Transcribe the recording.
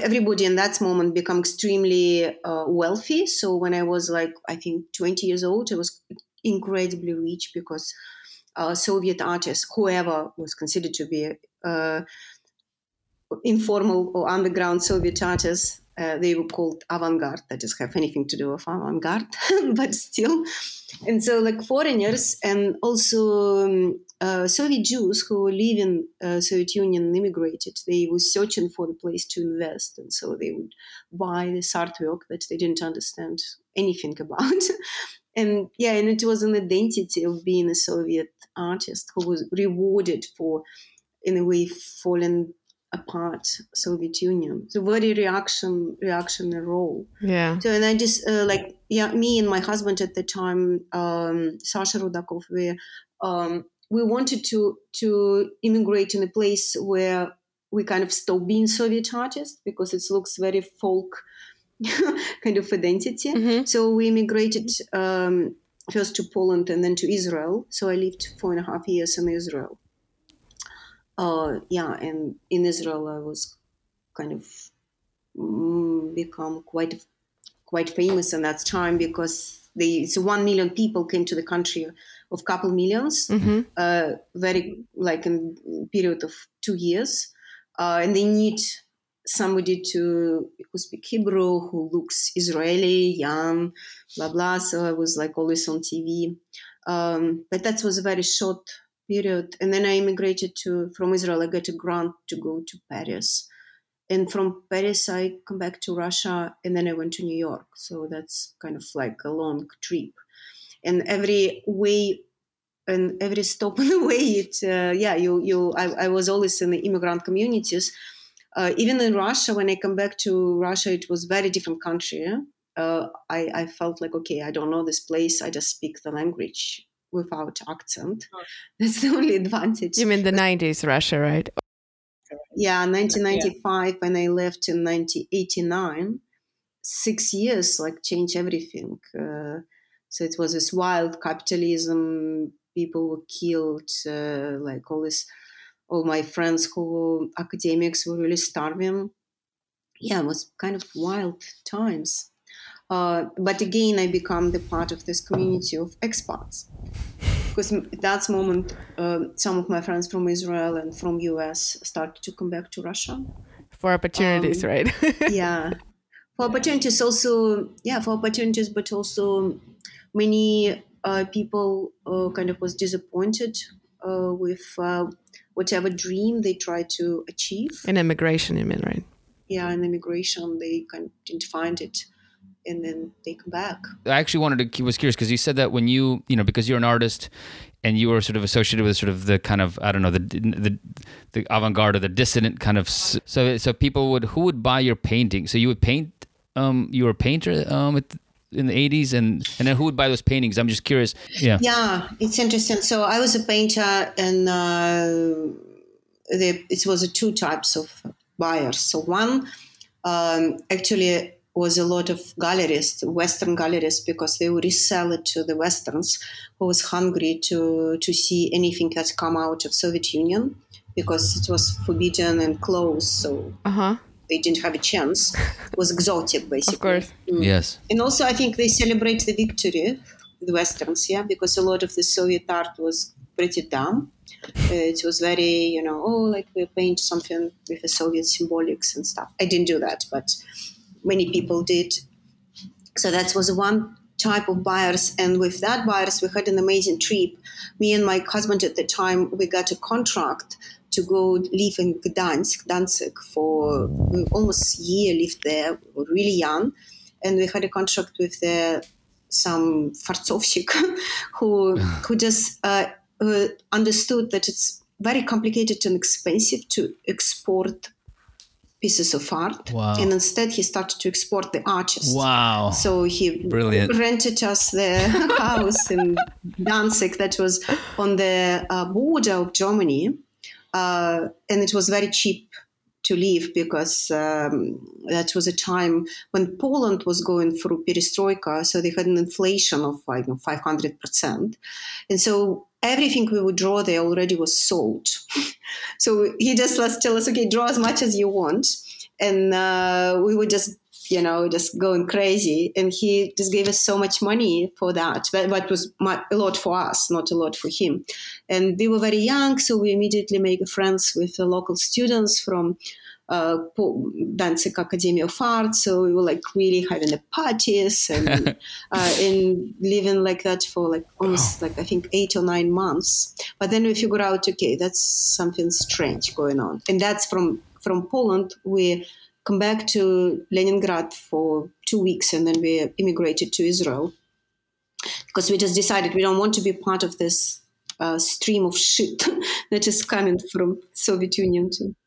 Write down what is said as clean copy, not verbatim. everybody in that moment become extremely wealthy. So when I was like, I think 20 years old, I was incredibly rich because Soviet artists, whoever was considered to be informal or underground Soviet artists, they were called avant-garde. That doesn't have anything to do with avant-garde, but still. And so like foreigners and also Soviet Jews who were leaving Soviet Union and immigrated, they were searching for the place to invest. And so they would buy this artwork that they didn't understand anything about. And yeah, and it was an identity of being a Soviet artist who was rewarded for, in a way, falling apart Soviet Union. So very reactionary role. Yeah. So and I just me and my husband at the time, Sasha Rudakov, we wanted to immigrate in a place where we kind of stop being Soviet artists because it looks very folk kind of identity. Mm-hmm. So we immigrated first to Poland and then to Israel. So I lived 4.5 years in Israel. And in Israel, I was kind of become quite famous in that time because 1 million people came to the country of couple millions, mm-hmm. Very like in a period of 2 years, and they need somebody who speak Hebrew, who looks Israeli, young, blah blah. So I was like always on TV, but that was a very short period. And then I immigrated from Israel. I got a grant to go to Paris, and from Paris I come back to Russia, and then I went to New York. So that's kind of like a long trip, and every stop on the way, I was always in the immigrant communities. Even in Russia, when I come back to Russia, it was a very different country. I felt like, okay, I don't know this place. I just speak the language without accent. Oh. That's the only advantage. You mean the 90s Russia, right? Yeah, 1995, when I left in 1989, 6 years, like, changed everything. So it was this wild capitalism. People were killed, all this. All my friends who were academics were really starving. Yeah, it was kind of wild times. But again, I became the part of this community of expats. Because at that moment, some of my friends from Israel and from US started to come back to Russia. For opportunities, right? Yeah. For opportunities but also many people kind of was disappointed with... whatever dream they try to achieve. In immigration, you mean, right? Yeah, in immigration, they didn't find it, and then they come back. I actually was curious, because you said that when because you're an artist, and you were sort of associated with sort of the kind of, I don't know, the avant-garde or the dissident kind of, so people who would buy your painting? So you would paint, you were a painter in the 80s, and then who would buy those paintings? I'm just curious. Yeah, it's interesting. So I was a painter, and it was two types of buyers. So one actually was a lot of gallerists, Western gallerists, because they would resell it to the Westerns who was hungry to see anything that's come out of Soviet Union because it was forbidden and closed. So. Uh-huh. They didn't have a chance. It was exotic, basically. Of course. Mm. Yes. And also, I think they celebrate the victory, the Westerns, because a lot of the Soviet art was pretty dumb. It was very, we paint something with the Soviet symbolics and stuff. I didn't do that, but many people did. So that was one type of buyers. And with that buyers, we had an amazing trip. Me and my husband at the time, we got a contract to go live in Gdańsk for almost a year. Lived there, we were really young, and we had a contract with some fartsovshik who just understood that it's very complicated and expensive to export pieces of art. Wow. And instead he started to export the artists. Wow. So he rented us the house in Gdańsk that was on the border of Germany. And it was very cheap to live because that was a time when Poland was going through perestroika. So they had an inflation of 500%. And so everything we would draw there already was sold. So he just tell us, okay, draw as much as you want. And we were just, you know, just going crazy. And he just gave us so much money for that. That was a lot for us, not a lot for him. And we were very young, so we immediately made friends with the local students from Danzig Academy of Art. So we were like really having the parties and and living like that for like almost like I think 8 or 9 months. But then we figured out, okay, that's something strange going on. And that's from Poland. We come back to Leningrad for 2 weeks and then we immigrated to Israel because we just decided we don't want to be part of this stream of shit that is coming from Soviet Union too.